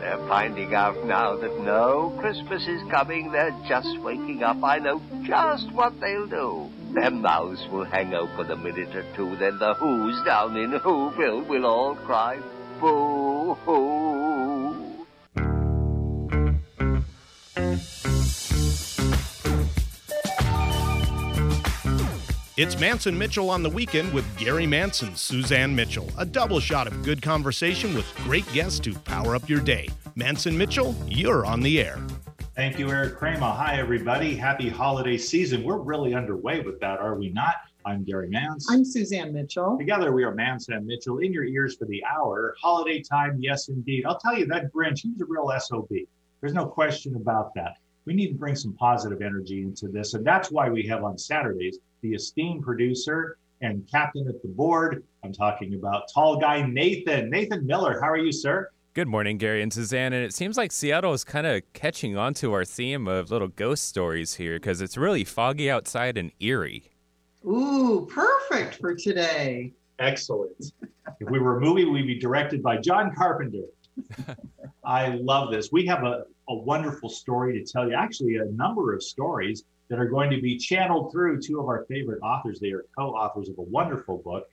They're finding out now that no Christmas is coming. They're just waking up. I know just what they'll do. Their mouths will hang open a minute or two. Then the who's down in Whoville will all cry, boo-hoo. It's Mance & Mitchell on the Weekend with Gary Mance and Suzanne Mitchell. A double shot of good conversation with great guests to power up your day. Mance & Mitchell, you're on the air. Thank you, Eric Kramer. Hi, everybody. Happy holiday season. We're really underway with that, are we not? I'm Gary Mance. I'm Suzanne Mitchell. Together, we are Mance and Mitchell, in your ears for the hour. Holiday time, yes, indeed. I'll tell you, that Grinch, he's a real SOB. There's no question about that. We need to bring some positive energy into this, and that's why we have on Saturdays the esteemed producer and captain at the board. I'm talking about tall guy Nathan. Nathan Miller, how are you, sir? Good morning, Gary and Suzanne, and it seems like Seattle is kind of catching on to our theme of little ghost stories here because it's really foggy outside and eerie. Ooh, perfect for today. Excellent. If we were a movie, we'd be directed by John Carpenter. I love this. We have a wonderful story to tell you, actually a number of stories that are going to be channeled through two of our favorite authors. They are co-authors of a wonderful book.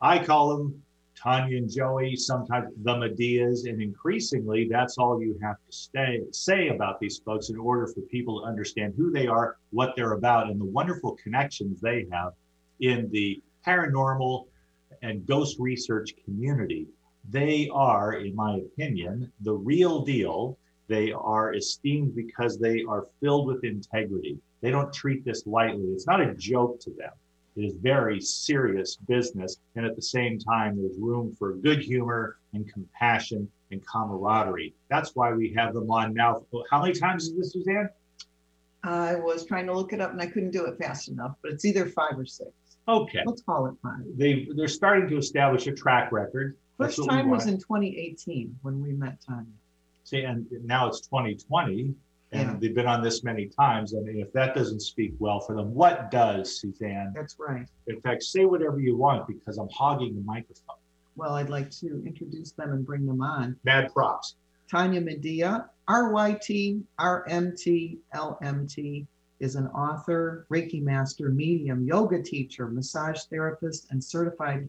I call them Tanya and Joey, sometimes the Medias, and increasingly that's all you have to say about these folks in order for people to understand who they are, what they're about, and the wonderful connections they have in the paranormal and ghost research community. They are, in my opinion, the real deal. They are esteemed because they are filled with integrity. They don't treat this lightly. It's not a joke to them. It is very serious business, and at the same time, there's room for good humor and compassion and camaraderie. That's why we have them on now. How many times is this, Suzanne? I was trying to look it up, and I couldn't do it fast enough, but it's either 5 or 6. Okay. Let's call it 5. They're starting to establish a track record. First time was in 2018 when we met Tanya. See, and now it's 2020. And They've been on this many times. I mean, if that doesn't speak well for them, what does, Suzanne? That's right. In fact, say whatever you want because I'm hogging the microphone. Well, I'd like to introduce them and bring them on. Mad props. Tanya Mediea, RYT, RMT, LMT, is an author, Reiki master, medium, yoga teacher, massage therapist, and certified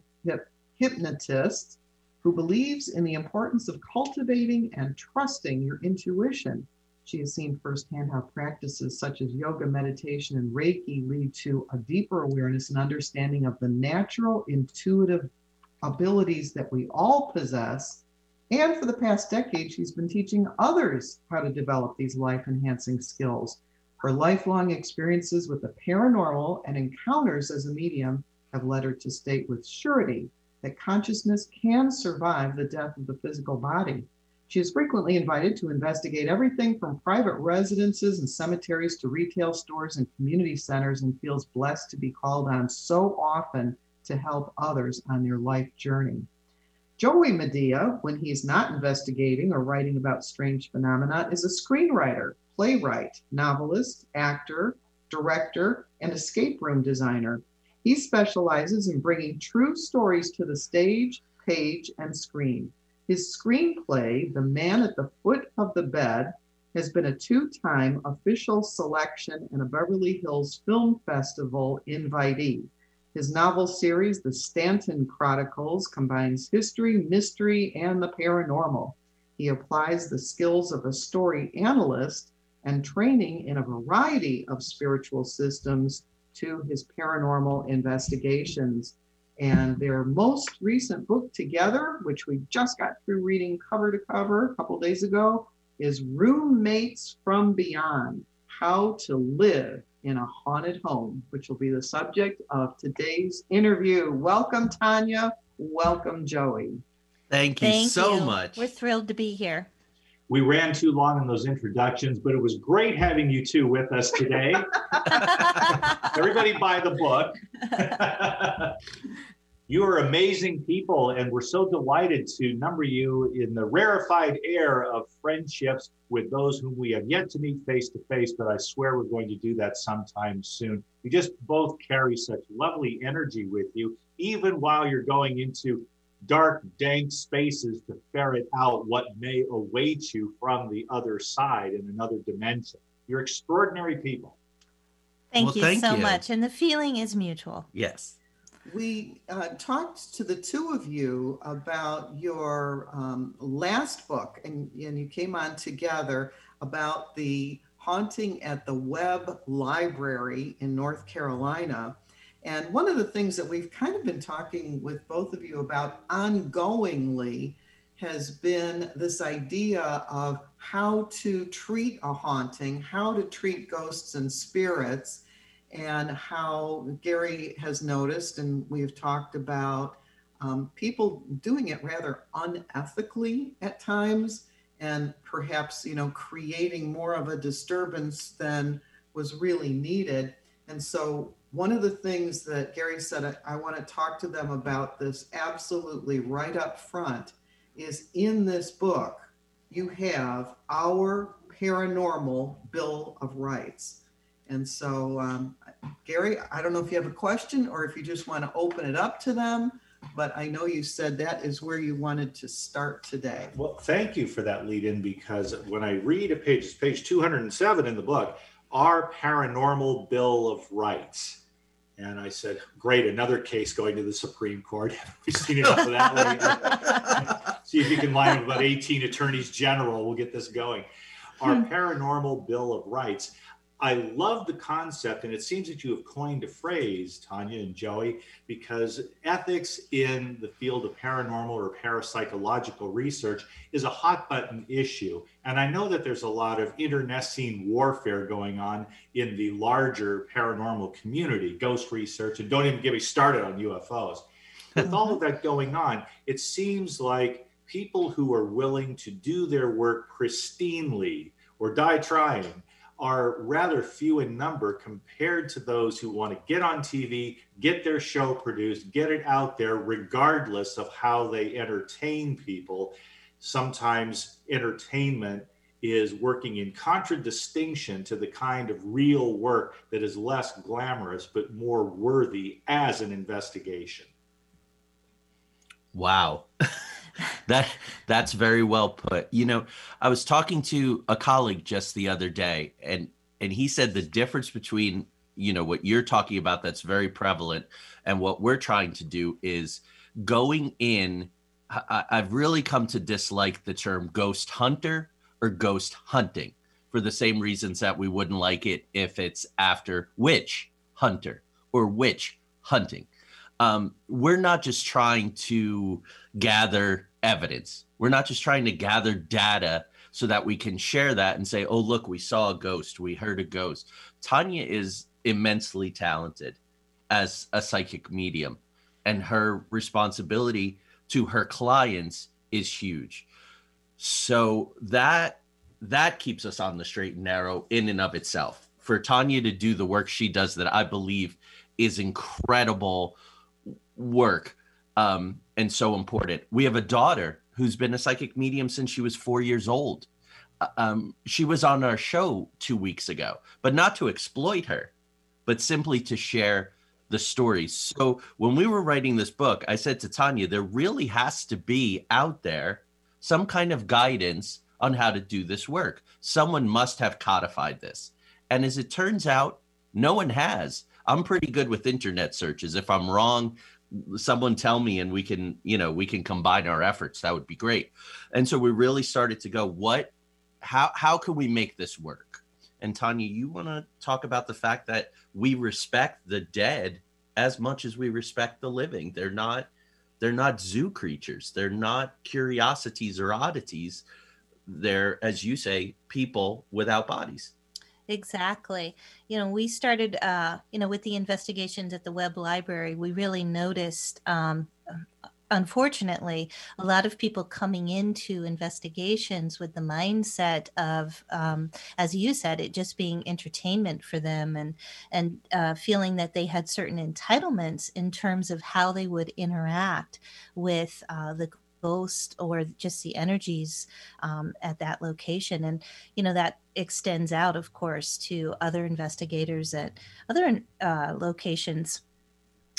hypnotist who believes in the importance of cultivating and trusting your intuition. She has seen firsthand how practices such as yoga, meditation, and Reiki lead to a deeper awareness and understanding of the natural intuitive abilities that we all possess. And for the past decade, she's been teaching others how to develop these life-enhancing skills. Her lifelong experiences with the paranormal and encounters as a medium have led her to state with surety that consciousness can survive the death of the physical body. She is frequently invited to investigate everything from private residences and cemeteries to retail stores and community centers, and feels blessed to be called on so often to help others on their life journey. Joey Mediea, when he's not investigating or writing about strange phenomena, is a screenwriter, playwright, novelist, actor, director, and escape room designer. He specializes in bringing true stories to the stage, page, and screen. His screenplay, The Man at the Foot of the Bed, has been a 2-time official selection and a Beverly Hills Film Festival invitee. His novel series, The Stanton Chronicles, combines history, mystery, and the paranormal. He applies the skills of a story analyst and training in a variety of spiritual systems to his paranormal investigations. And their most recent book together, which we just got through reading cover to cover a couple days ago, is Roommates from Beyond, How to Live in a Haunted Home, which will be the subject of today's interview. Welcome, Tanya. Welcome, Joey. Thank you so much. We're thrilled to be here. We ran too long in those introductions, but it was great having you two with us today. Everybody buy the book. You are amazing people, and we're so delighted to number you in the rarefied air of friendships with those whom we have yet to meet face-to-face, but I swear we're going to do that sometime soon. You just both carry such lovely energy with you, even while you're going into dark, dank spaces to ferret out what may await you from the other side in another dimension. You're extraordinary people. Thank you so much. And the feeling is mutual. Yes. We talked to the two of you about your last book, and you came on together about the haunting at the Webb Library in North Carolina. And one of the things that we've kind of been talking with both of you about ongoingly has been this idea of how to treat a haunting, how to treat ghosts and spirits, and how Gary has noticed, and we've talked about people doing it rather unethically at times, and perhaps, you know, creating more of a disturbance than was really needed. And so one of the things that Gary said, I want to talk to them about this absolutely right up front, is in this book, you have our paranormal Bill of Rights. And so, Gary, I don't know if you have a question or if you just want to open it up to them, but I know you said that is where you wanted to start today. Well, thank you for that lead in, because when I read a page, it's page 207 in the book, our paranormal Bill of Rights. And I said, great, another case going to the Supreme Court. We've seen enough of that. See if you can line up about 18 attorneys general. We'll get this going. Our paranormal Bill of Rights. I love the concept, and it seems that you have coined a phrase, Tanya and Joey, because ethics in the field of paranormal or parapsychological research is a hot button issue. And I know that there's a lot of internecine warfare going on in the larger paranormal community, ghost research, and don't even get me started on UFOs. With all of that going on, it seems like people who are willing to do their work pristinely or die trying are rather few in number compared to those who want to get on TV, get their show produced, get it out there, regardless of how they entertain people. Sometimes entertainment is working in contradistinction to the kind of real work that is less glamorous, but more worthy as an investigation. Wow. That's very well put. You know, I was talking to a colleague just the other day, and he said the difference between, you know, what you're talking about that's very prevalent and what we're trying to do is going in. I've really come to dislike the term ghost hunter or ghost hunting for the same reasons that we wouldn't like it if it's after witch hunter or witch hunting. We're not just trying to gather evidence. We're not just trying to gather data so that we can share that and say, oh, look, we saw a ghost. We heard a ghost. Tanya is immensely talented as a psychic medium, and her responsibility to her clients is huge. So that keeps us on the straight and narrow in and of itself. For Tanya to do the work she does, that I believe is incredible work, and so important. We have a daughter who's been a psychic medium since she was 4 years old. She was on our show 2 weeks ago, but not to exploit her, but simply to share the stories. So when we were writing this book, I said to Tanya, there really has to be out there some kind of guidance on how to do this work. Someone must have codified this. And as it turns out, no one has. I'm pretty good with internet searches. If I'm wrong, someone tell me and we can combine our efforts. That would be great. And so we really started to go, how can we make this work? And Tanya, you want to talk about the fact that we respect the dead as much as we respect the living. They're not zoo creatures. They're not curiosities or oddities. They're, as you say, people without bodies. Exactly. You know, we started, with the investigations at the Webb Library, we really noticed, unfortunately, a lot of people coming into investigations with the mindset of, as you said, it just being entertainment for them and feeling that they had certain entitlements in terms of how they would interact with the ghost or just the energies at that location. And, you know, that extends out, of course, to other investigators at other locations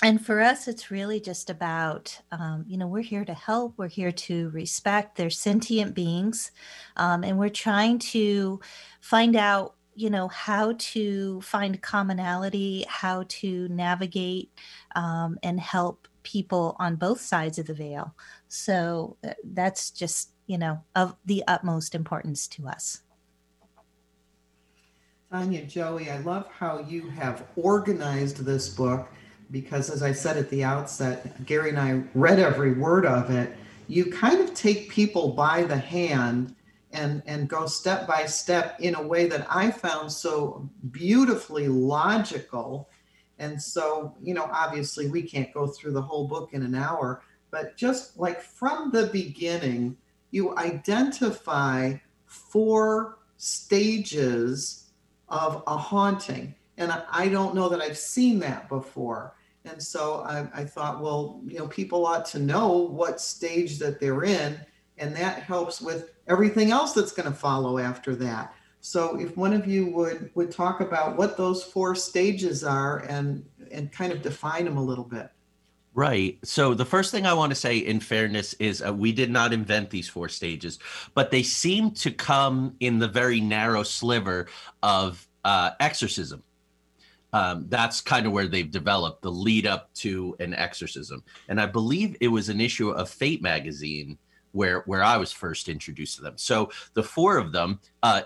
And for us, it's really just about, we're here to help. We're here to respect. They're sentient beings. And we're trying to find out, how to find commonality, how to navigate and help people on both sides of the veil. So that's just, of the utmost importance to us. Tanya, Joey, I love how you have organized this book. Because as I said at the outset, Gary and I read every word of it. You kind of take people by the hand and go step by step in a way that I found so beautifully logical. And so, obviously we can't go through the whole book in an hour, but just like from the beginning, you identify 4 stages of a haunting. And I don't know that I've seen that before. And so I thought, people ought to know what stage that they're in, and that helps with everything else that's going to follow after that. So if one of you would talk about what those 4 stages are and kind of define them a little bit. Right. So the first thing I want to say in fairness is we did not invent these 4 stages, but they seem to come in the very narrow sliver of exorcism. That's kind of where they've developed the lead up to an exorcism. And I believe it was an issue of Fate magazine where I was first introduced to them. So the 4 of them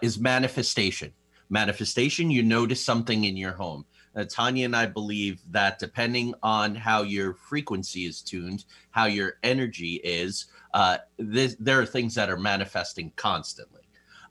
is manifestation. Manifestation, you notice something in your home. Tanya and I believe that depending on how your frequency is tuned, how your energy is, there are things that are manifesting constantly.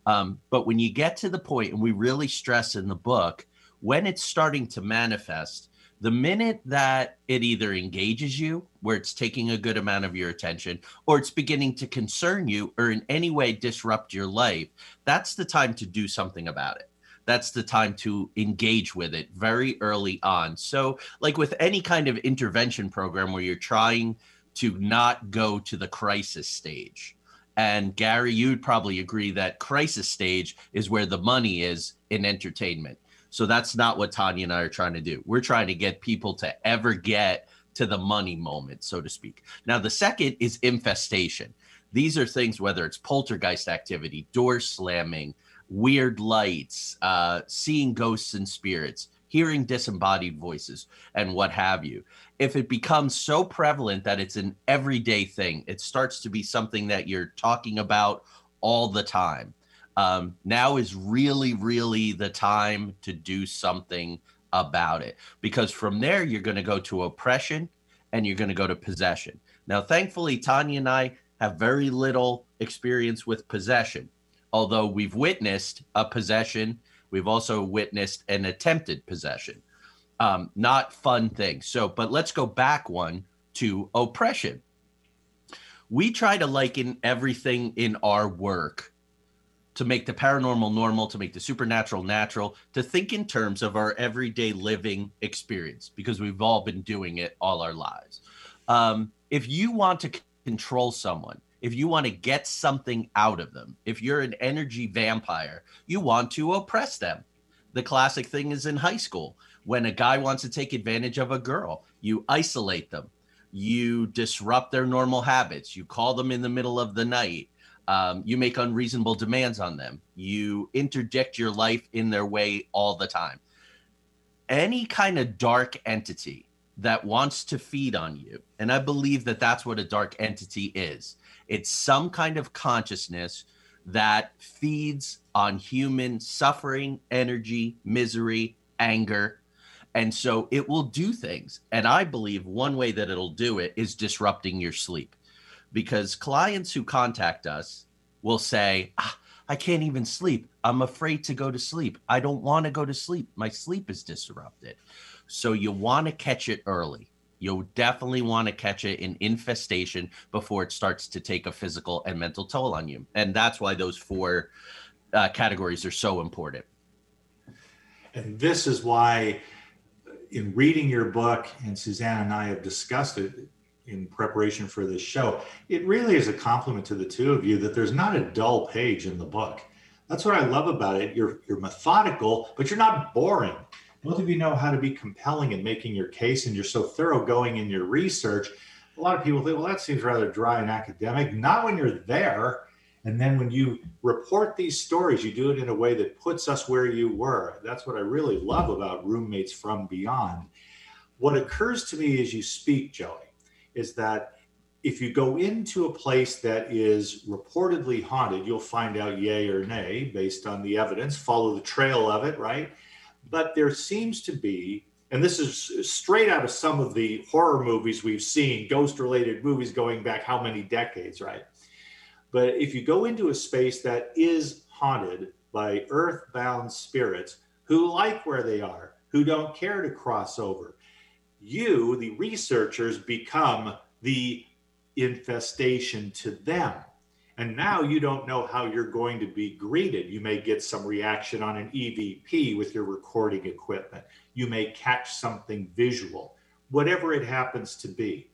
But when you get to the point, and we really stress in the book, when it's starting to manifest, the minute that it either engages you, where it's taking a good amount of your attention, or it's beginning to concern you or in any way disrupt your life, that's the time to do something about it. That's the time to engage with it very early on. So like with any kind of intervention program where you're trying to not go to the crisis stage. And Gary, you'd probably agree that crisis stage is where the money is in entertainment. So that's not what Tanya and I are trying to do. We're trying to get people to ever get to the money moment, so to speak. Now, the second is infestation. These are things, whether it's poltergeist activity, door slamming, weird lights, seeing ghosts and spirits, hearing disembodied voices, and what have you. If it becomes so prevalent that it's an everyday thing, it starts to be something that you're talking about all the time. Now is really, really the time to do something about it, because from there, you're going to go to oppression and you're going to go to possession. Now, thankfully, Tanya and I have very little experience with possession, although we've witnessed a possession. We've also witnessed an attempted possession, not fun things. So, but let's go back one to oppression. We try to liken everything in our work to make the paranormal normal, to make the supernatural natural, to think in terms of our everyday living experience, because we've all been doing it all our lives. If you want to control someone, if you want to get something out of them, if you're an energy vampire, you want to oppress them. The classic thing is in high school, when a guy wants to take advantage of a girl, you isolate them, you disrupt their normal habits, you call them in the middle of the night, you make unreasonable demands on them. You interdict your life in their way all the time. Any kind of dark entity that wants to feed on you, and I believe that that's what a dark entity is. It's some kind of consciousness that feeds on human suffering, energy, misery, anger. And so it will do things. And I believe one way that it'll do it is disrupting your sleep. Because clients who contact us will say, I can't even sleep. I'm afraid to go to sleep. I don't want to go to sleep. My sleep is disrupted. So you want to catch it early. You'll definitely want to catch it in infestation before it starts to take a physical and mental toll on you. And that's why those 4 categories are so important. And this is why in reading your book, and Suzanne and I have discussed it, in preparation for this show, it really is a compliment to the two of you that there's not a dull page in the book. That's what I love about it. You're methodical, but you're not boring. both of you know how to be compelling in making your case, and you're so thoroughgoing in your research. A lot of people think, well, that seems rather dry and academic. Not when you're there. And then when you report these stories, you do it in a way that puts us where you were. That's what I really love about Roommates from Beyond. What occurs to me as you speak, Joey, is that if you go into a place that is reportedly haunted, you'll find out yay or nay based on the evidence, follow the trail of it, right? But there seems to be, and this is straight out of some of the horror movies we've seen, ghost-related movies going back how many decades, right? But if you go into a space that is haunted by earthbound spirits who like where they are, who don't care to cross over, you, the researchers, become the infestation to them. And now you don't know how you're going to be greeted. You may get some reaction on an EVP with your recording equipment. You may catch something visual, whatever it happens to be.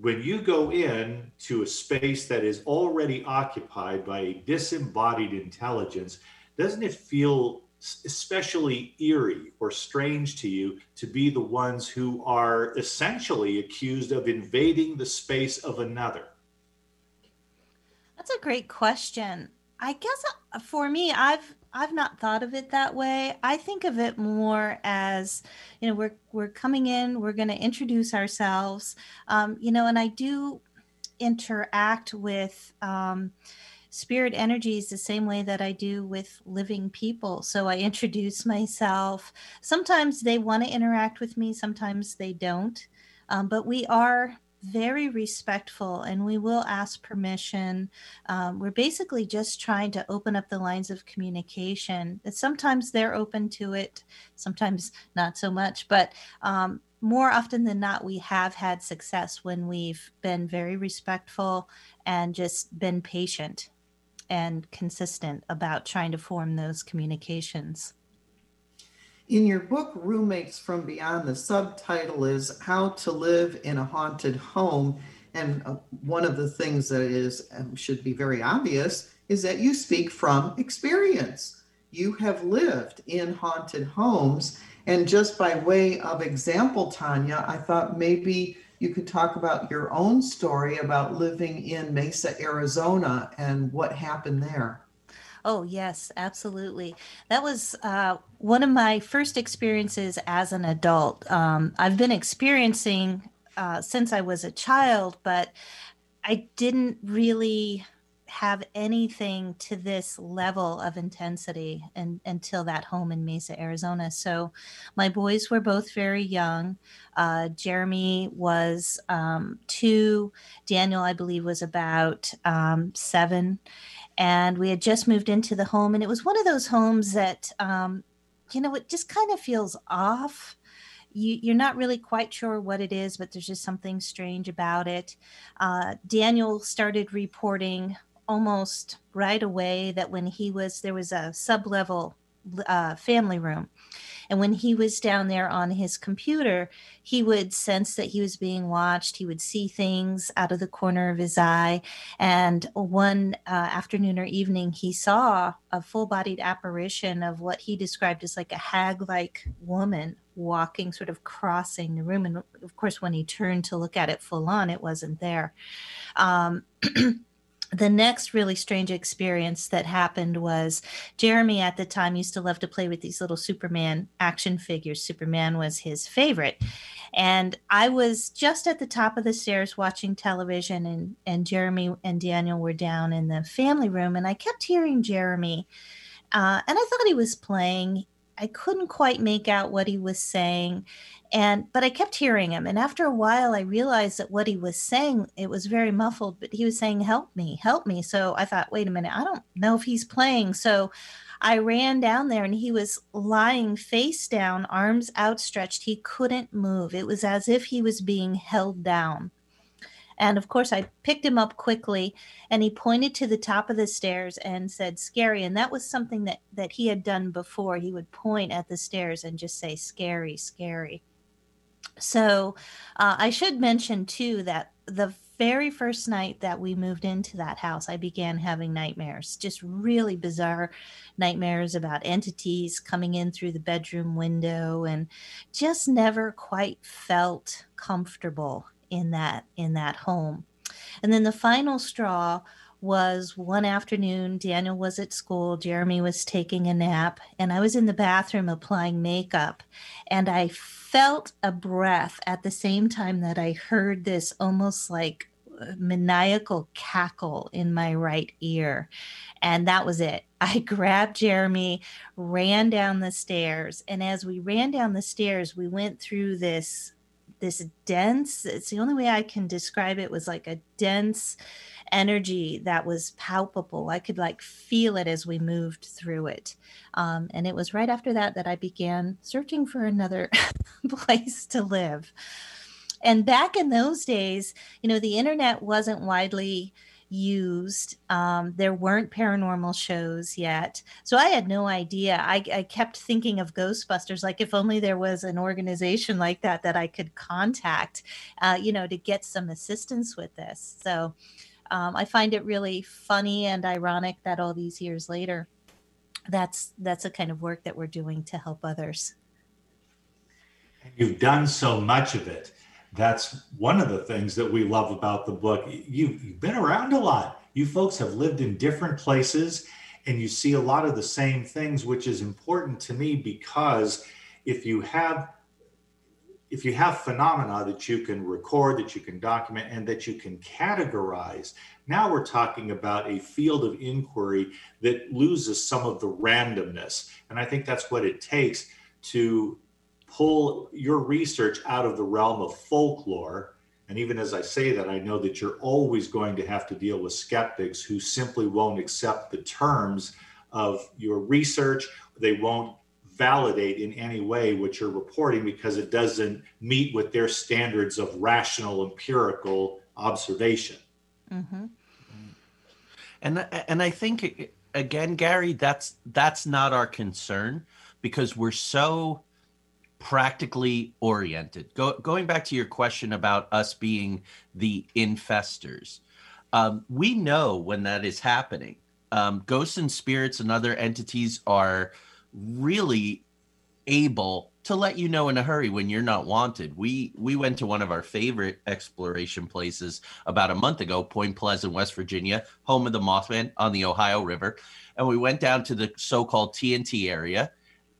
When you go in to a space that is already occupied by a disembodied intelligence, doesn't it feel especially eerie or strange to you to be the ones who are essentially accused of invading the space of another? That's a great question. I guess for me, I've not thought of it that way. I think of it more as, you know, we're coming in, we're going to introduce ourselves, you know, and I do interact with spirit energies the same way that I do with living people. So I introduce myself. Sometimes they want to interact with me, sometimes they don't, but we are very respectful and we will ask permission. We're basically just trying to open up the lines of communication. Sometimes they're open to it, sometimes not so much, but more often than not, we have had success when we've been very respectful and just been patient and consistent about trying to form those communications. In your book, Roommates from Beyond, the subtitle is How to Live in a Haunted Home. And one of the things that is should be very obvious is that you speak from experience. You have lived in haunted homes. And just by way of example, Tanya, I thought maybe you could talk about your own story about living in Mesa, Arizona, and what happened there. Oh, yes, absolutely. That was one of my first experiences as an adult. I've been experiencing since I was a child, but I didn't really have anything to this level of intensity until that home in Mesa, Arizona. So my boys were both very young. Jeremy was 2. Daniel, I believe, was about 7. And we had just moved into the home. And it was one of those homes that, you know, it just kind of feels off. You're not really quite sure what it is, but there's just something strange about it. Daniel started reporting almost right away that when he was, there was a sub-level family room. And when he was down there on his computer, he would sense that he was being watched. He would see things out of the corner of his eye. And one afternoon or evening, he saw a full-bodied apparition of what he described as like a hag-like woman walking, sort of crossing the room. And of course, when he turned to look at it full on, it wasn't there. The next really strange experience that happened was Jeremy at the time used to love to play with these little Superman action figures. Superman was his favorite. And I was just at the top of the stairs watching television, and Jeremy and Daniel were down in the family room. And I kept hearing Jeremy, and I thought he was playing. I couldn't quite make out what he was saying, but I kept hearing him. And after a while, I realized that what he was saying, it was very muffled, but he was saying, help me, help me. So I thought, wait a minute, I don't know if he's playing. So I ran down there and he was lying face down, arms outstretched. He couldn't move. It was as if he was being held down. And of course, I picked him up quickly, and he pointed to the top of the stairs and said, scary. And that was something that he had done before. He would point at the stairs and just say, scary, scary. So I should mention, too, that the very first night that we moved into that house, I began having nightmares, just really bizarre nightmares about entities coming in through the bedroom window, and just never quite felt comfortable in that home. And then the final straw was one afternoon, Daniel was at school, Jeremy was taking a nap, and I was in the bathroom applying makeup, and I felt a breath at the same time that I heard this almost like maniacal cackle in my right ear. And that was it. I grabbed Jeremy, ran down the stairs, and as we ran down the stairs, we went through this dense, it's the only way I can describe it, was like a dense energy that was palpable. I could like feel it as we moved through it. And it was right after that I began searching for another place to live. And back in those days, you know, the internet wasn't widely used. There weren't paranormal shows yet. So I had no idea. I kept thinking of Ghostbusters, like if only there was an organization like that I could contact, to get some assistance with this. So I find it really funny and ironic that all these years later, that's the kind of work that we're doing to help others. You've done so much of it. That's one of the things that we love about the book. You've been around a lot. You folks have lived in different places and you see a lot of the same things, which is important to me, because if you have phenomena that you can record, that you can document, and that you can categorize, now we're talking about a field of inquiry that loses some of the randomness. And I think that's what it takes to pull your research out of the realm of folklore. And even as I say that, I know that you're always going to have to deal with skeptics who simply won't accept the terms of your research. They won't validate in any way what you're reporting because it doesn't meet with their standards of rational, empirical observation. Mm-hmm. And I think, again, Gary, that's not our concern, because we're so practically oriented. Going back to your question about us being the infestors, we know when that is happening. Ghosts and spirits and other entities are really able to let you know in a hurry when you're not wanted. We went to one of our favorite exploration places about a month ago, Point Pleasant, West Virginia, home of the Mothman on the Ohio River. And we went down to the so-called TNT area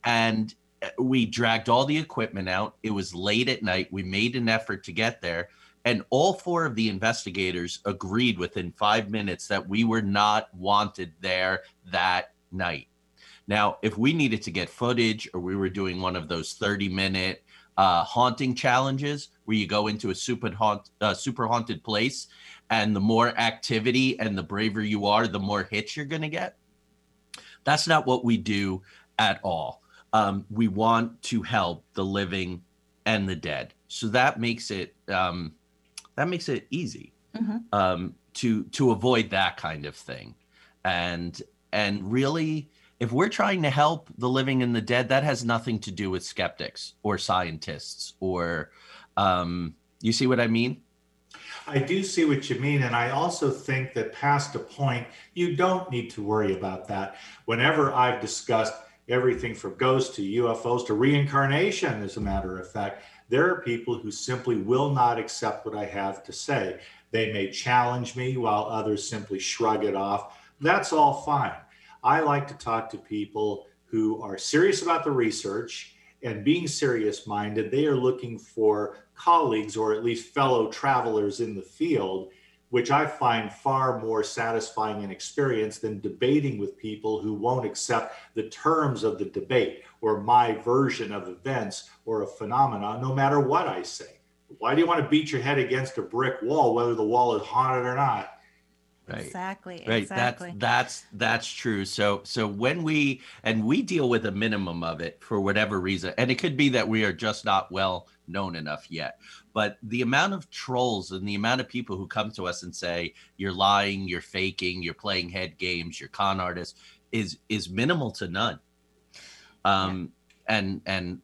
and we dragged all the equipment out. It was late at night. We made an effort to get there. And all four of the investigators agreed within 5 minutes that we were not wanted there that night. Now, if we needed to get footage or we were doing one of those 30-minute haunting challenges where you go into a super haunted place, and the more activity and the braver you are, the more hits you're going to get. That's not what we do at all. We want to help the living and the dead, so that makes it easy, mm-hmm, to avoid that kind of thing, and really, if we're trying to help the living and the dead, that has nothing to do with skeptics or scientists or, you see what I mean? I do see what you mean. And I also think that past a point, you don't need to worry about that. Whenever I've discussed everything from ghosts to UFOs to reincarnation, as a matter of fact, there are people who simply will not accept what I have to say. They may challenge me while others simply shrug it off. That's all fine. I like to talk to people who are serious about the research, and being serious-minded, they are looking for colleagues or at least fellow travelers in the field, which I find far more satisfying an experience than debating with people who won't accept the terms of the debate or my version of events or a phenomenon, no matter what I say. Why do you want to beat your head against a brick wall, whether the wall is haunted or not? Right. Exactly. Right. Exactly. That's true. So when we deal with a minimum of it for whatever reason, and it could be that we are just not well known enough yet, but the amount of trolls and the amount of people who come to us and say, you're lying, you're faking, you're playing head games, you're con artists is minimal to none. And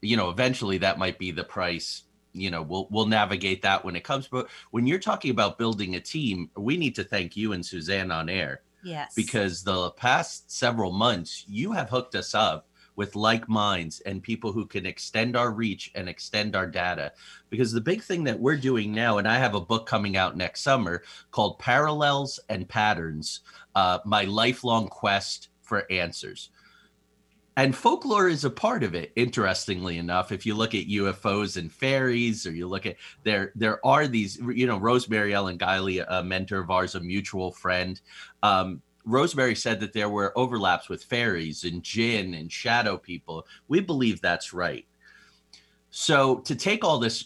eventually that might be the price you know, we'll navigate that when it comes. But when you're talking about building a team, we need to thank you and Suzanne on air. Yes. Because the past several months, you have hooked us up with like minds and people who can extend our reach and extend our data. Because the big thing that we're doing now, and I have a book coming out next summer called Parallels and Patterns, My Lifelong Quest for Answers. And folklore is a part of it, interestingly enough. If you look at UFOs and fairies, or you look at, there are these, you know, Rosemary Ellen Guiley, a mentor of ours, a mutual friend, Rosemary said that there were overlaps with fairies and djinn and shadow people. We believe that's right. So to take all this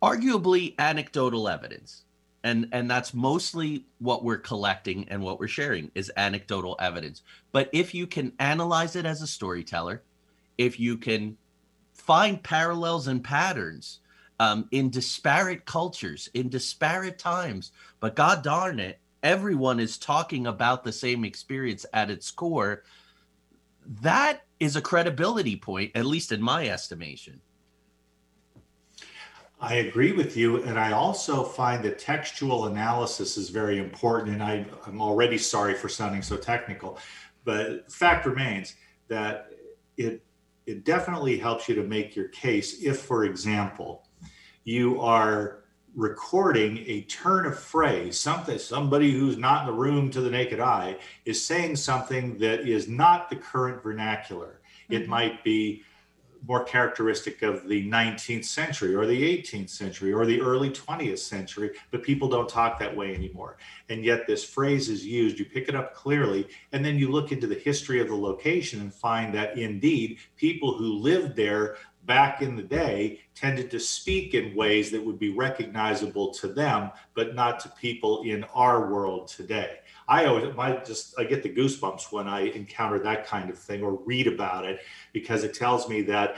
arguably anecdotal evidence, and that's mostly what we're collecting and what we're sharing is anecdotal evidence. But if you can analyze it as a storyteller, if you can find parallels and patterns in disparate cultures, in disparate times, but God darn it, everyone is talking about the same experience at its core. That is a credibility point, at least in my estimation. I agree with you. And I also find that textual analysis is very important. And I'm already sorry for sounding so technical, but fact remains that it definitely helps you to make your case. If, for example, you are recording a turn of phrase, something somebody who's not in the room to the naked eye is saying something that is not the current vernacular. Mm-hmm. It might be more characteristic of the 19th century or the 18th century or the early 20th century, but people don't talk that way anymore. And yet this phrase is used, you pick it up clearly, and then you look into the history of the location and find that indeed people who lived there back in the day tended to speak in ways that would be recognizable to them, but not to people in our world today. I get the goosebumps when I encounter that kind of thing or read about it, because it tells me that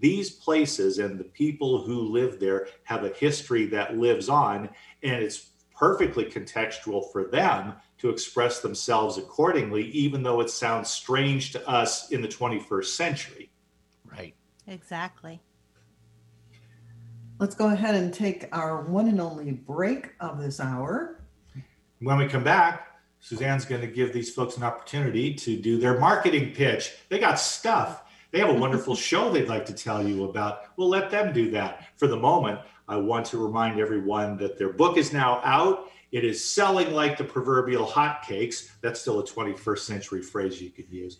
these places and the people who live there have a history that lives on, and it's perfectly contextual for them to express themselves accordingly, even though it sounds strange to us in the 21st century. Right. Exactly. Let's go ahead and take our one and only break of this hour. When we come back, Suzanne's going to give these folks an opportunity to do their marketing pitch. They got stuff. They have a wonderful show they'd like to tell you about. We'll let them do that. For the moment, I want to remind everyone that their book is now out. It is selling like the proverbial hotcakes. That's still a 21st century phrase you could use.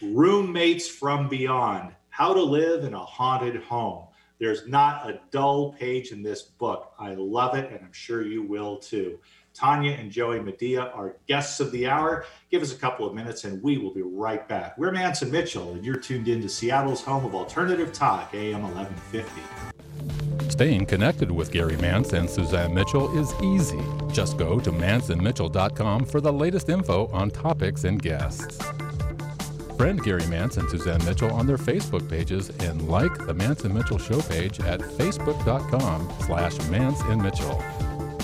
Roommates from Beyond. How to Live in a Haunted Home. There's not a dull page in this book. I love it, and I'm sure you will too. Tanya and Joey Mediea are guests of the hour. Give us a couple of minutes, and we will be right back. We're Mance and Mitchell, and you're tuned in to Seattle's home of alternative talk, AM 1150. Staying connected with Gary Mance and Suzanne Mitchell is easy. Just go to manceandmitchell.com for the latest info on topics and guests. Friend Gary Mance and Suzanne Mitchell on their Facebook pages and like the Mance & Mitchell show page at facebook.com/Mance and Mitchell.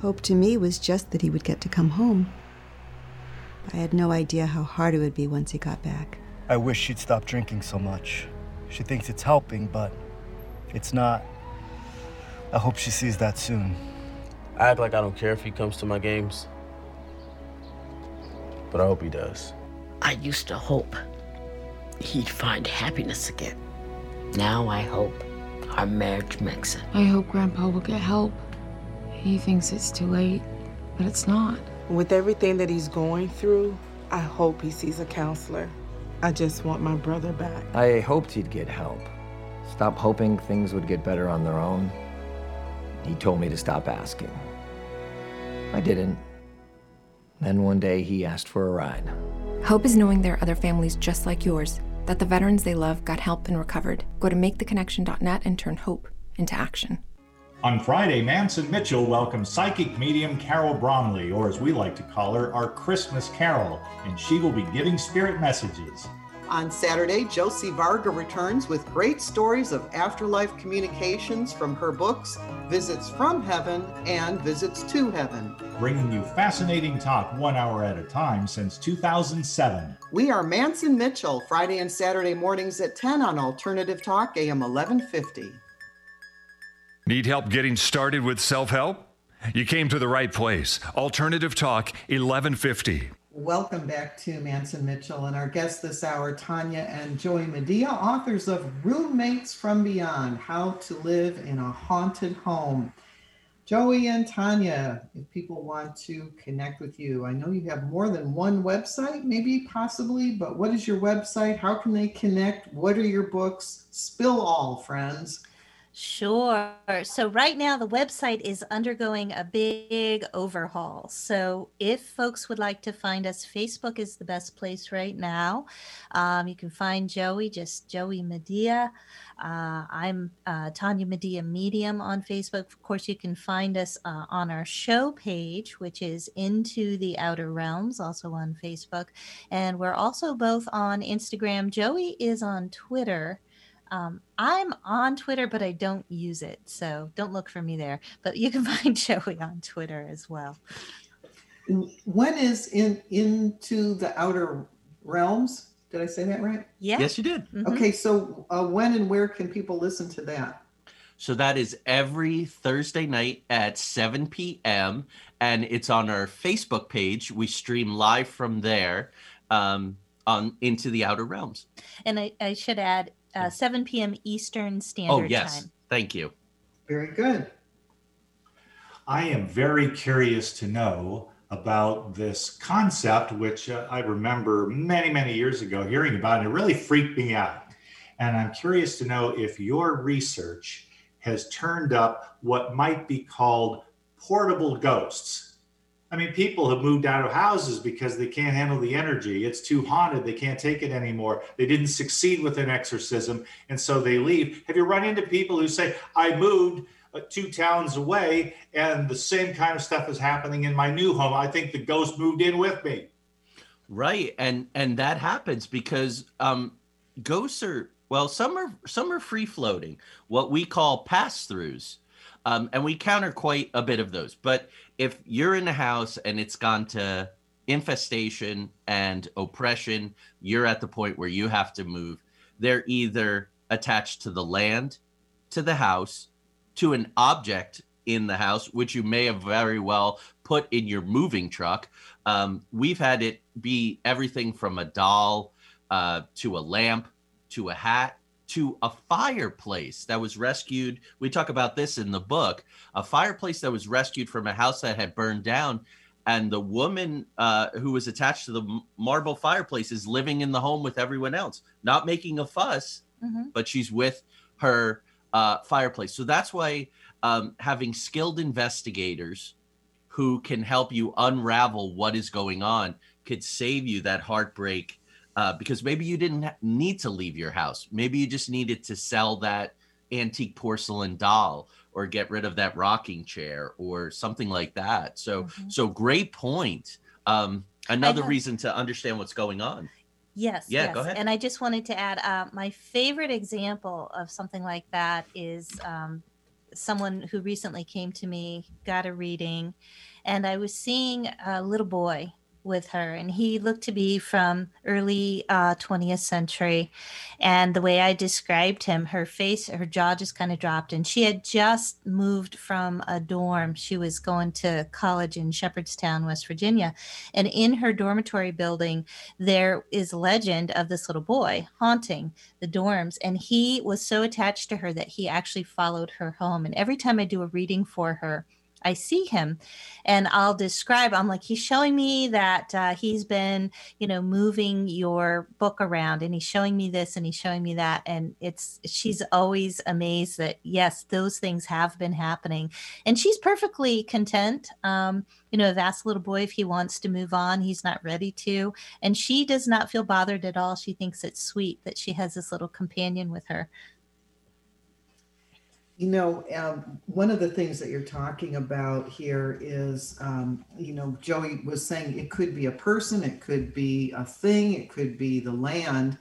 Hope to me was just that he would get to come home. I had no idea how hard it would be once he got back. I wish she'd stop drinking so much. She thinks it's helping, but it's not. I hope she sees that soon. I act like I don't care if he comes to my games. but I hope he does. I used to hope he'd find happiness again. Now I hope our marriage makes it. I hope Grandpa will get help. He thinks it's too late, but it's not. With everything that he's going through, I hope he sees a counselor. I just want my brother back. I hoped he'd get help. Stop hoping things would get better on their own. He told me to stop asking. I didn't. Then one day he asked for a ride. Hope is knowing there are other families just like yours, that the veterans they love got help and recovered. Go to maketheconnection.net and turn hope into action. On Friday, Mance and Mitchell welcome psychic medium Carol Bromley, or as we like to call her, our Christmas Carol, and she will be giving spirit messages. On Saturday, Josie Varga returns with great stories of afterlife communications from her books, Visits from Heaven and Visits to Heaven. Bringing you fascinating talk 1 hour at a time since 2007. We are Mance and Mitchell, Friday and Saturday mornings at 10 on Alternative Talk, AM 1150. Need help getting started with self-help? You came to the right place. Alternative Talk, 1150. Welcome back to Mance and Mitchell, and our guests this hour, Tanya and Joey Mediea, authors of Roommates from Beyond, How to Live in a Haunted Home. Joey and Tanya, if people want to connect with you, I know you have more than one website, maybe, possibly, but what is your website? How can they connect? What are your books? Spill all, friends. Sure. So right now the website is undergoing a big overhaul. So if folks would like to find us, Facebook is the best place right now. You can find Joey, just Joey Mediea. I'm Tanya Mediea Medium on Facebook. Of course, you can find us on our show page, which is Into the Outer Realms, also on Facebook. And we're also both on Instagram. Joey is on Twitter. I'm on Twitter, but I don't use it, so don't look for me there. But you can find Joey on Twitter as well. When is Into the Outer Realms? Did I say that right? Yeah. Yes, you did. Mm-hmm. Okay, so when and where can people listen to that? So that is every Thursday night at 7 p.m., and it's on our Facebook page. We stream live from there on Into the Outer Realms. And I should add, 7 p.m. Eastern Standard Time. Oh, yes. Time. Thank you. Very good. I am very curious to know about this concept, which I remember many, many years ago hearing about, and it really freaked me out. And I'm curious to know if your research has turned up what might be called portable ghosts. I mean, people have moved out of houses because they can't handle the energy. It's too haunted. They can't take it anymore. They didn't succeed with an exorcism, and so they leave. Have you run into people who say, I moved 2 towns away, and the same kind of stuff is happening in my new home. I think the ghost moved in with me. Right, and that happens because ghosts are, well, some are free-floating, what we call pass-throughs. And we counter quite a bit of those. But if you're in a house and it's gone to infestation and oppression, you're at the point where you have to move. They're either attached to the land, to the house, to an object in the house, which you may have very well put in your moving truck. We've had it be everything from a doll to a lamp to a hat, to a fireplace that was rescued. We talk about this in the book, a fireplace that was rescued from a house that had burned down. And the woman who was attached to the marble fireplace is living in the home with everyone else, not making a fuss, but she's with her fireplace. So that's why having skilled investigators who can help you unravel what is going on could save you that heartbreak. Because maybe you didn't need to leave your house. Maybe you just needed to sell that antique porcelain doll or get rid of that rocking chair or something like that. So, so great point. Another reason to understand what's going on. Yes. Yeah, yes. Go ahead. And I just wanted to add, my favorite example of something like that is someone who recently came to me, got a reading, and I was seeing a little boy with her, and he looked to be from early 20th century. And the way I described him, her face, her jaw just kind of dropped, and she had just moved from a dorm. She was going to college in Shepherdstown, West Virginia, and in her dormitory building, there is legend of this little boy haunting the dorms, and he was so attached to her that he actually followed her home. And every time I do a reading for her, I see him, and I'll describe, I'm like, he's showing me that he's been, you know, moving your book around, and he's showing me this and he's showing me that. And it's, she's always amazed that, yes, those things have been happening, and she's perfectly content. You know, that's little boy, if he wants to move on, he's not ready to, and she does not feel bothered at all. She thinks it's sweet that she has this little companion with her. You know, one of the things that you're talking about here is, you know, Joey was saying it could be a person, it could be a thing, it could be the land.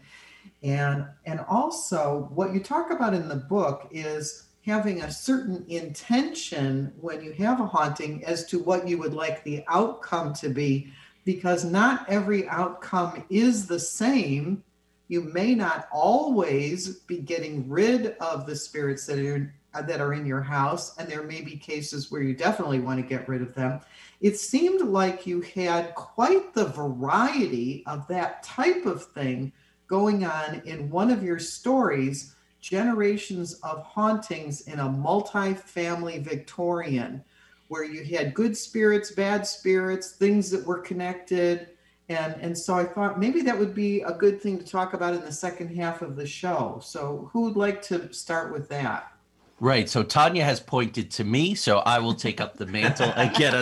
And also what you talk about in the book is having a certain intention when you have a haunting as to what you would like the outcome to be, because not every outcome is the same. You may not always be getting rid of the spirits that are in your house, and there may be cases where you definitely want to get rid of them. It seemed like you had quite the variety of that type of thing going on in one of your stories, Generations of Hauntings in a Multi-Family Victorian, where you had good spirits, bad spirits, things that were connected. And so I thought maybe that would be a good thing to talk about in the second half of the show. So who would like to start with that? Right. So Tanya has pointed to me, so I will take up the mantle and get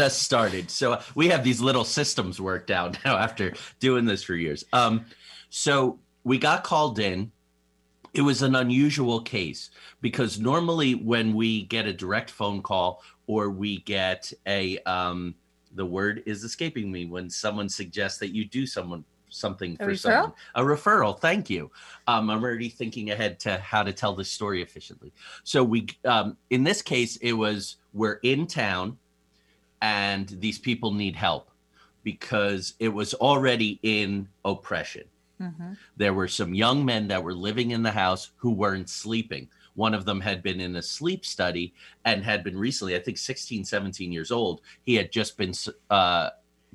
us started. So we have these little systems worked out now after doing this for years. So we got called in. It was an unusual case because normally when we get a direct phone call or we get a the word is escaping me when someone suggests that you do something for someone. A referral, thank you. I'm already thinking ahead to how to tell this story efficiently. So we, in this case, it was, we're in town and these people need help because it was already in oppression. Mm-hmm. There were some young men that were living in the house who weren't sleeping. One of them had been in a sleep study and had been recently, I think 16, 17 years old. He had just been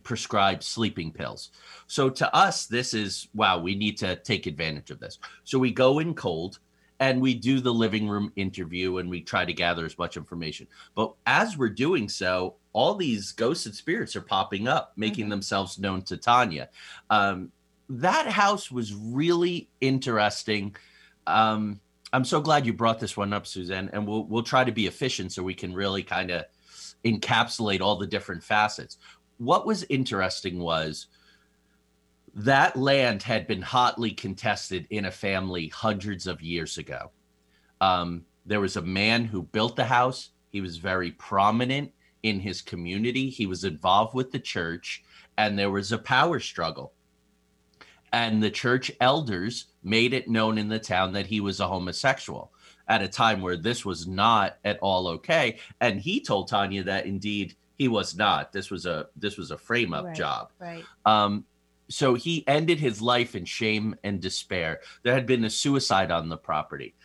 prescribed sleeping pills. So to us, this is, wow, we need to take advantage of this. So we go in cold and we do the living room interview and we try to gather as much information. But as we're doing so, all these ghosts and spirits are popping up, making mm-hmm. themselves known to Tanya. That house was really interesting. I'm so glad you brought this one up, Suzanne, and we'll try to be efficient so we can really kind of encapsulate all the different facets. What was interesting was that land had been hotly contested in a family hundreds of years ago. There was a man who built the house. He was very prominent in his community. He was involved with the church, and there was a power struggle. And the church elders made it known in the town that he was a homosexual at a time where this was not at all okay. And he told Tanya that indeed he was not. This was a frame-up job. Right. So he ended his life in shame and despair. There had been a suicide on the property.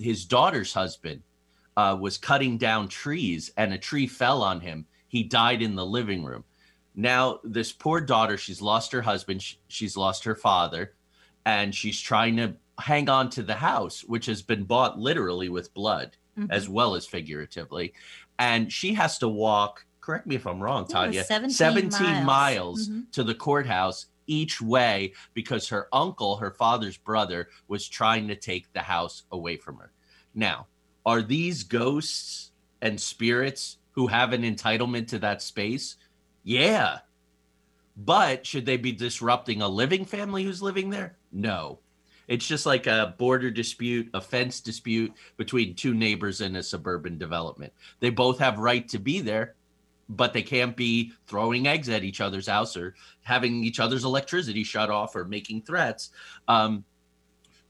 His daughter's husband was cutting down trees and a tree fell on him. He died in the living room. Now, this poor daughter, she's lost her husband, she's lost her father, and she's trying to hang on to the house, which has been bought literally with blood, mm-hmm. as well as figuratively. And she has to walk, correct me if I'm wrong, Tanya, 17 miles mm-hmm. to the courthouse each way because her uncle, her father's brother, was trying to take the house away from her. Now, are these ghosts and spirits who have an entitlement to that space? Yeah. But should they be disrupting a living family who's living there? No. It's just like a border dispute, a fence dispute between two neighbors in a suburban development. They both have right to be there, but they can't be throwing eggs at each other's house or having each other's electricity shut off or making threats.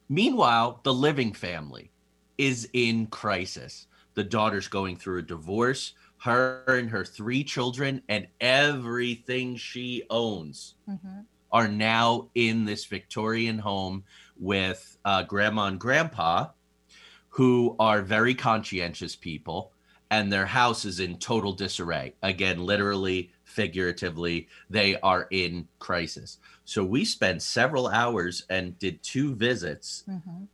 Meanwhile, the living family is in crisis. The daughter's going through a divorce. her and her three children and everything she owns are now in this Victorian home with grandma and grandpa, who are very conscientious people, and their house is in total disarray. Again, literally, figuratively, they are in crisis. So we spent several hours and did two visits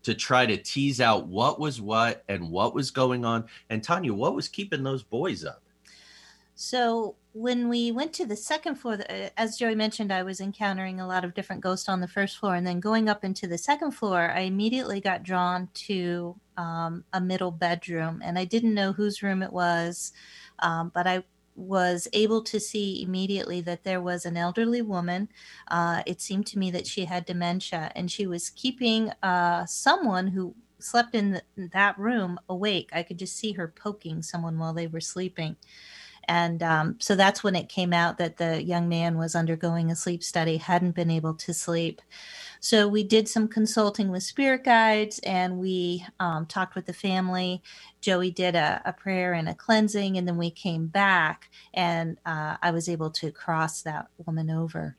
to try to tease out what was what and what was going on. And Tanya, what was keeping those boys up? So when we went to the second floor, as Joey mentioned, I was encountering a lot of different ghosts on the first floor. And then going up into the second floor, I immediately got drawn to a middle bedroom. And I didn't know whose room it was, but I was able to see immediately that there was an elderly woman. It seemed to me that she had dementia, and she was keeping someone who slept in that room awake. I could just see her poking someone while they were sleeping. And so that's when it came out that the young man was undergoing a sleep study, hadn't been able to sleep. So we did some consulting with spirit guides, and we talked with the family. Joey did a prayer and a cleansing, and then we came back, and I was able to cross that woman over.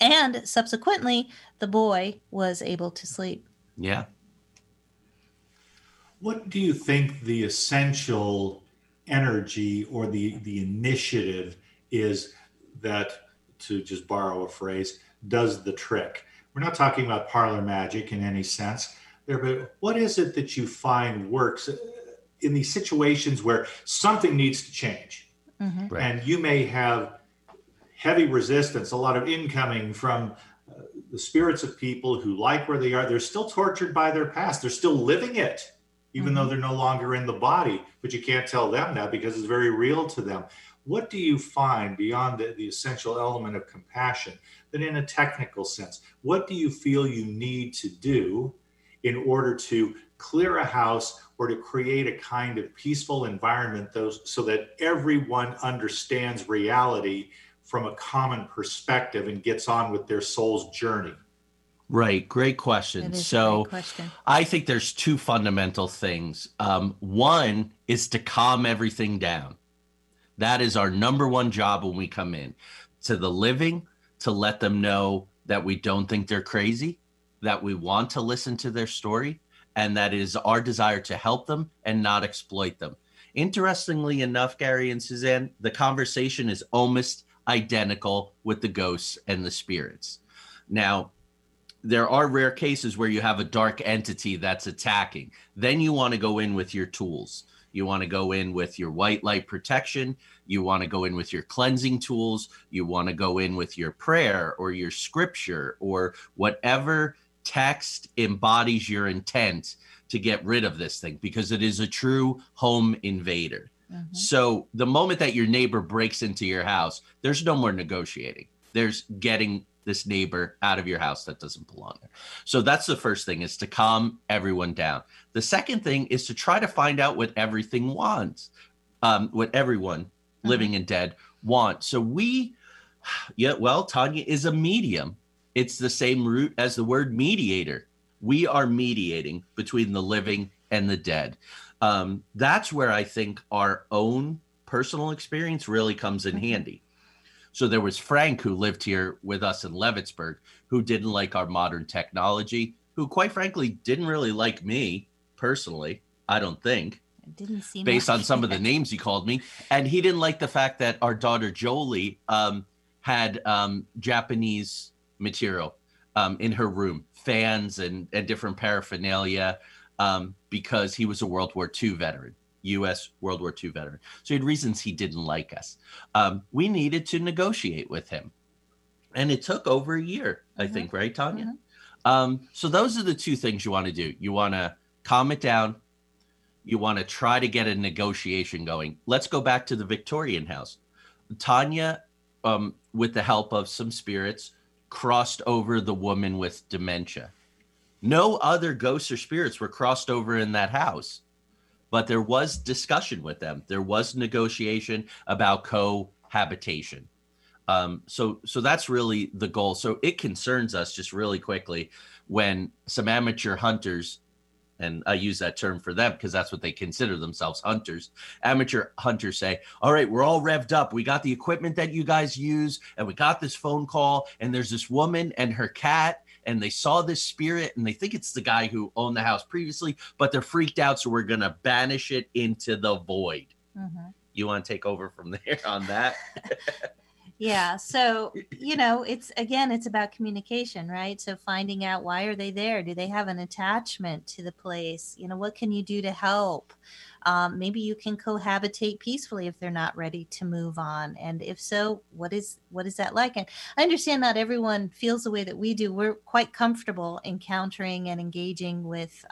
And subsequently, the boy was able to sleep. Yeah. What do you think the essential energy or the initiative is that, to just borrow a phrase, does the trick? We're not talking about parlor magic in any sense there, but what is it that you find works in these situations where something needs to change? Right. And you may have heavy resistance, a lot of incoming from the spirits of people who like where they are. They're still tortured by their past. They're still living it, even though they're no longer in the body, but you can't tell them that because it's very real to them. What do you find beyond the essential element of compassion, that in a technical sense, what do you feel you need to do in order to clear a house or to create a kind of peaceful environment so that everyone understands reality from a common perspective and gets on with their soul's journey? Right. Great question. So great question. I think there's two fundamental things. One is to calm everything down. That is our number one job when we come in to the living, to let them know that we don't think they're crazy, that we want to listen to their story, and that it is our desire to help them and not exploit them. Interestingly enough, Gary and Suzanne, the conversation is almost identical with the ghosts and the spirits. Now, there are rare cases where you have a dark entity that's attacking. Then you want to go in with your tools. You want to go in with your white light protection. You want to go in with your cleansing tools. You want to go in with your prayer or your scripture or whatever text embodies your intent to get rid of this thing, because it is a true home invader. So the moment that your neighbor breaks into your house, there's no more negotiating. There's getting this neighbor out of your house that doesn't belong there. So that's the first thing, is to calm everyone down. The second thing is to try to find out what everything wants, what everyone living and dead wants. So Tanya is a medium. It's the same root as the word mediator. We are mediating between the living and the dead. That's where I think our own personal experience really comes in handy. So there was Frank, who lived here with us in Levittsburg, who didn't like our modern technology, who quite frankly didn't really like me personally, I don't think, based on some of the names he called me. And he didn't like the fact that our daughter Jolie had Japanese material in her room, fans and different paraphernalia, because he was a World War II veteran. U.S. World War II veteran. So he had reasons he didn't like us. We needed to negotiate with him. And it took over a year, I think, right, Tanya? So those are the two things you want to do. You want to calm it down. You want to try to get a negotiation going. Let's go back to the Victorian house. Tanya, with the help of some spirits, crossed over the woman with dementia. No other ghosts or spirits were crossed over in that house. But there was discussion with them. There was negotiation about cohabitation. So that's really the goal. So it concerns us, just really quickly, when some amateur hunters and I use that term for them because that's what they consider themselves, hunters. Amateur hunters say, all right, we're all revved up. We got the equipment that you guys use, and we got this phone call, and there's this woman and her cat, and they saw this spirit, and they think it's the guy who owned the house previously, but they're freaked out, so we're going to banish it into the void. Mm-hmm. You want to take over from there on that? Yeah. So, you know, it's, again, it's about communication, right? So finding out, why are they there? Do they have an attachment to the place? You know, what can you do to help? Maybe you can cohabitate peacefully if they're not ready to move on. And if so, what is that like? And I understand not everyone feels the way that we do. We're quite comfortable encountering and engaging with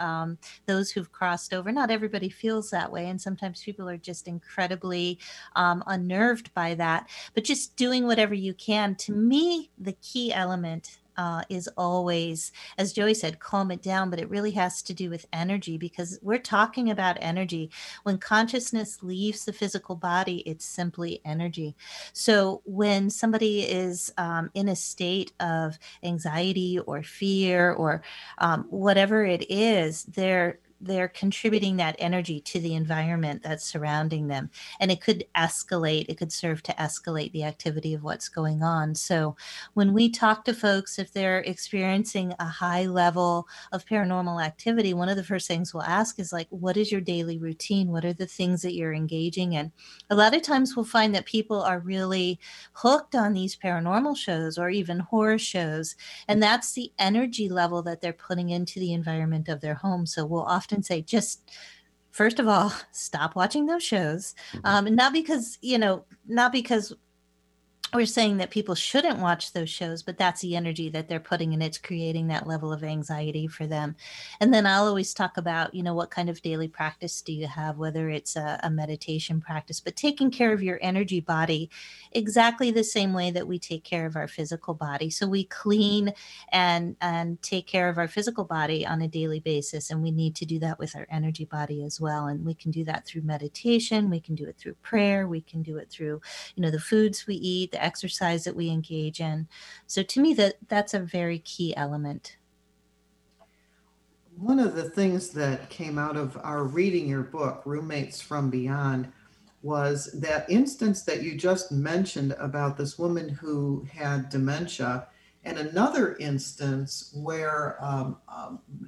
those who've crossed over. Not everybody feels that way. And sometimes people are just incredibly unnerved by that. But just doing whatever you can. To me, the key element is always, as Joey said, calm it down, but it really has to do with energy, because we're talking about energy. When consciousness leaves the physical body, it's simply energy. So when somebody is in a state of anxiety or fear or whatever it is, they're contributing that energy to the environment that's surrounding them. And it could escalate. It could serve to escalate the activity of what's going on. So when we talk to folks, if they're experiencing a high level of paranormal activity, one of the first things we'll ask is, like, what is your daily routine? What are the things that you're engaging in? A lot of times we'll find that people are really hooked on these paranormal shows or even horror shows. And that's the energy level that they're putting into the environment of their home. So we'll often say, just first of all, stop watching those shows. And not because we're saying that people shouldn't watch those shows, but that's the energy that they're putting, and it's creating that level of anxiety for them. And then I'll always talk about, you know, what kind of daily practice do you have, whether it's a meditation practice, but taking care of your energy body exactly the same way that we take care of our physical body. So we clean and take care of our physical body on a daily basis, and we need to do that with our energy body as well. And we can do that through meditation, we can do it through prayer, we can do it through, you know, the foods we eat, the exercise that we engage in. So to me, that's a very key element. One of the things that came out of our reading your book, Roommates from Beyond, was that instance that you just mentioned about this woman who had dementia, and another instance where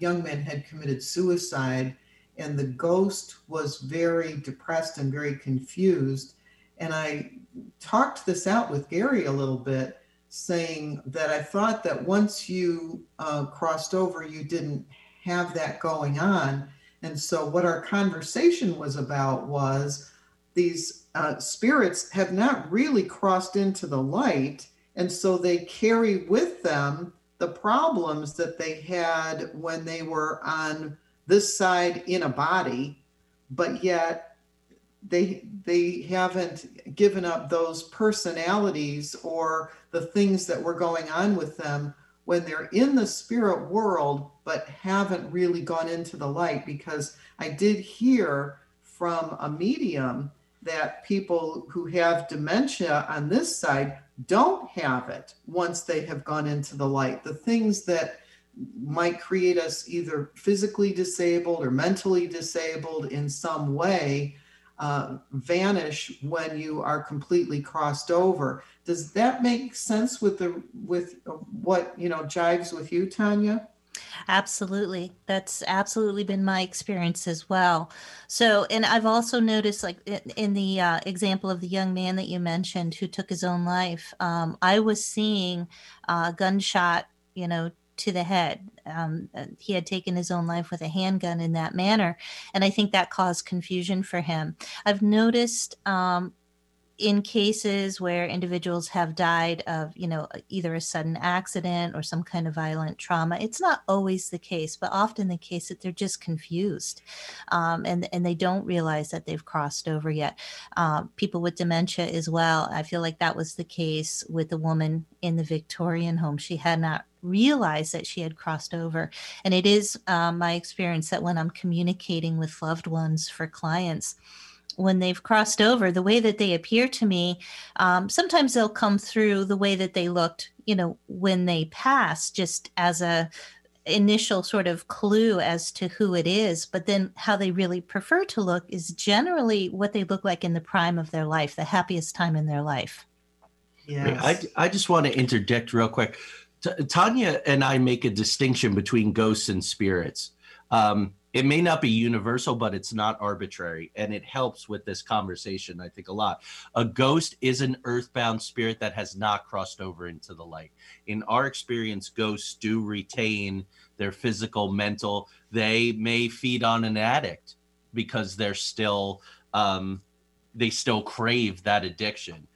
young men had committed suicide, and the ghost was very depressed and very confused. And I talked this out with Gary a little bit, saying that I thought that once you crossed over, you didn't have that going on. And so what our conversation was about was these spirits have not really crossed into the light. And so they carry with them the problems that they had when they were on this side in a body, but yet they haven't given up those personalities or the things that were going on with them when they're in the spirit world, but haven't really gone into the light. Because I did hear from a medium that people who have dementia on this side don't have it once they have gone into the light. The things that might create us either physically disabled or mentally disabled in some way vanish when you are completely crossed over. Does that make sense with what, you know, jives with you, Tanya? Absolutely. That's absolutely been my experience as well. So, and I've also noticed, like in the example of the young man that you mentioned who took his own life, I was seeing a gunshot, you know, to the head. He had taken his own life with a handgun in that manner. And I think that caused confusion for him. I've noticed in cases where individuals have died of, you know, either a sudden accident or some kind of violent trauma, it's not always the case, but often the case that they're just confused and they don't realize that they've crossed over yet. People with dementia as well. I feel like that was the case with the woman in the Victorian home. She had not realize that she had crossed over. And it is my experience that when I'm communicating with loved ones for clients, when they've crossed over, the way that they appear to me, sometimes they'll come through the way that they looked, you know, when they passed, just as a initial sort of clue as to who it is, but then how they really prefer to look is generally what they look like in the prime of their life, the happiest time in their life. Yeah, I just want to interject real quick. Tanya and I make a distinction between ghosts and spirits. It may not be universal, but it's not arbitrary, and it helps with this conversation, I think, a lot. A ghost is an earthbound spirit that has not crossed over into the light. In our experience, ghosts do retain their physical, mental. They may feed on an addict because they're still, they still crave that addiction.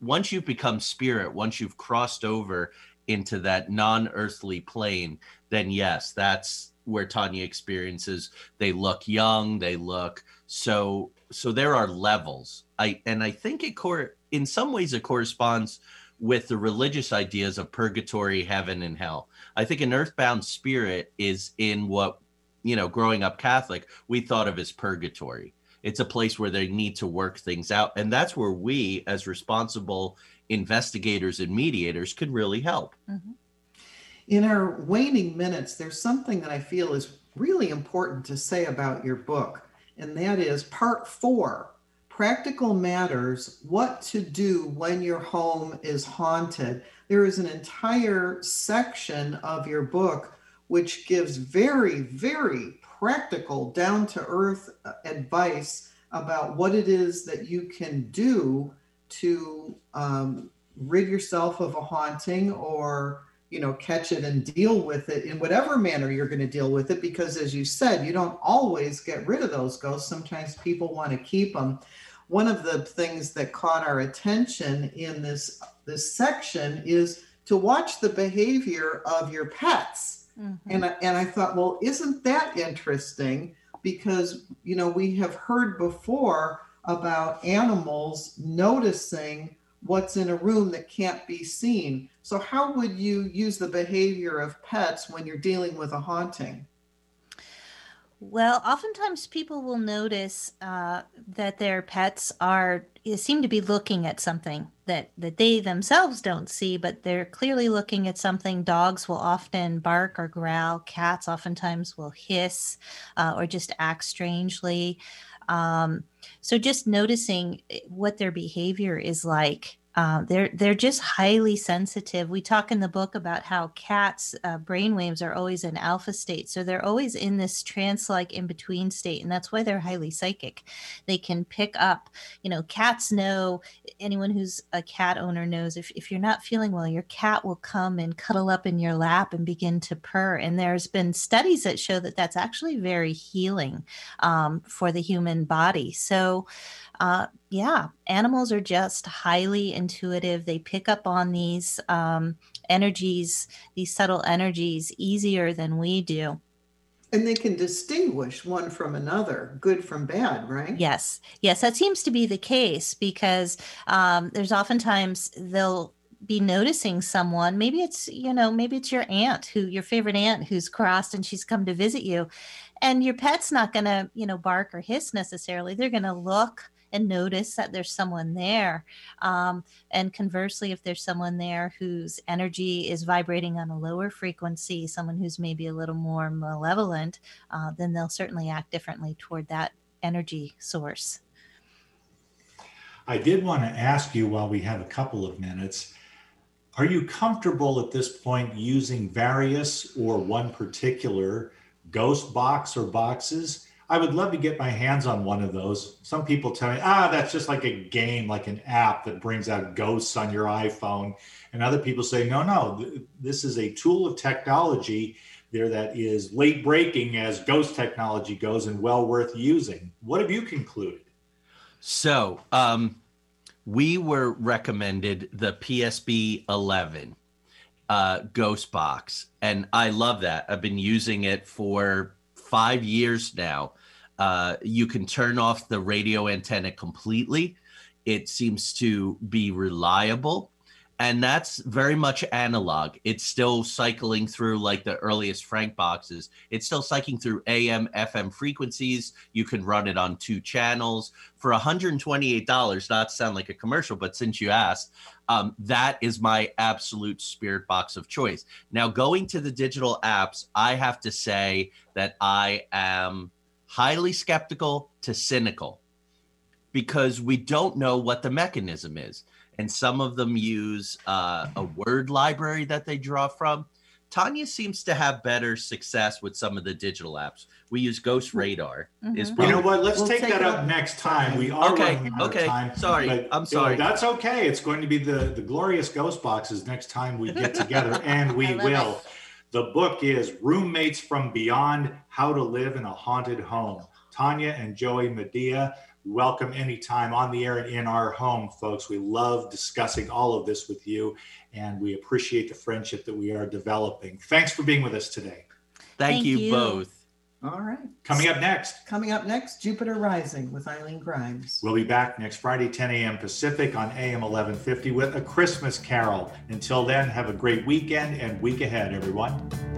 Once you've become spirit, once you've crossed over into that non-earthly plane, then yes, that's where Tanya experiences. They look young, they look so there are levels. I think it in some ways it corresponds with the religious ideas of purgatory, heaven, and hell. I think an earthbound spirit is in what, growing up Catholic, we thought of as purgatory. It's a place where they need to work things out. And that's where we, as responsible investigators and mediators, can really help. Mm-hmm. In our waning minutes, there's something that I feel is really important to say about your book, and that is Part 4, Practical Matters, What to Do When Your Home is Haunted. There is an entire section of your book which gives very, very practical, down-to-earth advice about what it is that you can do to rid yourself of a haunting, or catch it and deal with it in whatever manner you're going to deal with it, because as you said, you don't always get rid of those ghosts. Sometimes people want to keep them. One of the things that caught our attention in this section is to watch the behavior of your pets. Mm-hmm. And I thought, well, isn't that interesting? Because, we have heard before about animals noticing what's in a room that can't be seen. So how would you use the behavior of pets when you're dealing with a haunting? Well, oftentimes people will notice that their pets seem to be looking at something that they themselves don't see, but they're clearly looking at something. Dogs will often bark or growl. Cats oftentimes will hiss or just act strangely. So just noticing what their behavior is like. They're just highly sensitive. We talk in the book about how cats' brainwaves are always in alpha state. So they're always in this trance-like in-between state, and that's why they're highly psychic. They can pick up, cats know, anyone who's a cat owner knows, if you're not feeling well, your cat will come and cuddle up in your lap and begin to purr. And there's been studies that show that that's actually very healing for the human body. So animals are just highly intuitive. They pick up on these energies, these subtle energies, easier than we do. And they can distinguish one from another, good from bad, right? Yes, that seems to be the case, because there's oftentimes they'll be noticing someone. Maybe it's, your aunt, your favorite aunt who's crossed, and she's come to visit you. And your pet's not going to, bark or hiss necessarily. They're going to look and notice that there's someone there. And conversely, if there's someone there whose energy is vibrating on a lower frequency, someone who's maybe a little more malevolent, then they'll certainly act differently toward that energy source. I did want to ask you, while we have a couple of minutes, are you comfortable at this point using various or one particular ghost box or boxes? I would love to get my hands on one of those. Some people tell me, that's just like a game, like an app that brings out ghosts on your iPhone. And other people say, no, this is a tool of technology there that is late breaking as ghost technology goes and well worth using. What have you concluded? So we were recommended the PSB 11. Ghost box, and I love that. I've been using it for 5 years now. You can turn off the radio antenna completely. It seems to be reliable, And that's very much analog. It's still cycling through like the earliest Frank boxes. It's still cycling through AM, FM frequencies. You can run it on two channels. For $128, not to sound like a commercial, but since you asked, that is my absolute spirit box of choice. Now, going to the digital apps, I have to say that I am highly skeptical to cynical because we don't know what the mechanism is. And some of them use a word library that they draw from. Tanya seems to have better success with some of the digital apps. We use Ghost Radar. Mm-hmm. You know what? Let's take that up next time. We are running out of time. Sorry. You know, that's okay. It's going to be the glorious Ghost Boxes next time we get together, and we will. The book is Roommates from Beyond, How to Live in a Haunted Home. Tanya and Joey Mediea. Welcome anytime on the air and in our home, folks. We love discussing all of this with you, and we appreciate the friendship that we are developing. Thanks for being with us today. Thank you both. All right. Coming up next, Jupiter Rising with Eileen Grimes. We'll be back next Friday, 10 a.m. Pacific on AM 1150 with A Christmas Carol. Until then, have a great weekend and week ahead, everyone.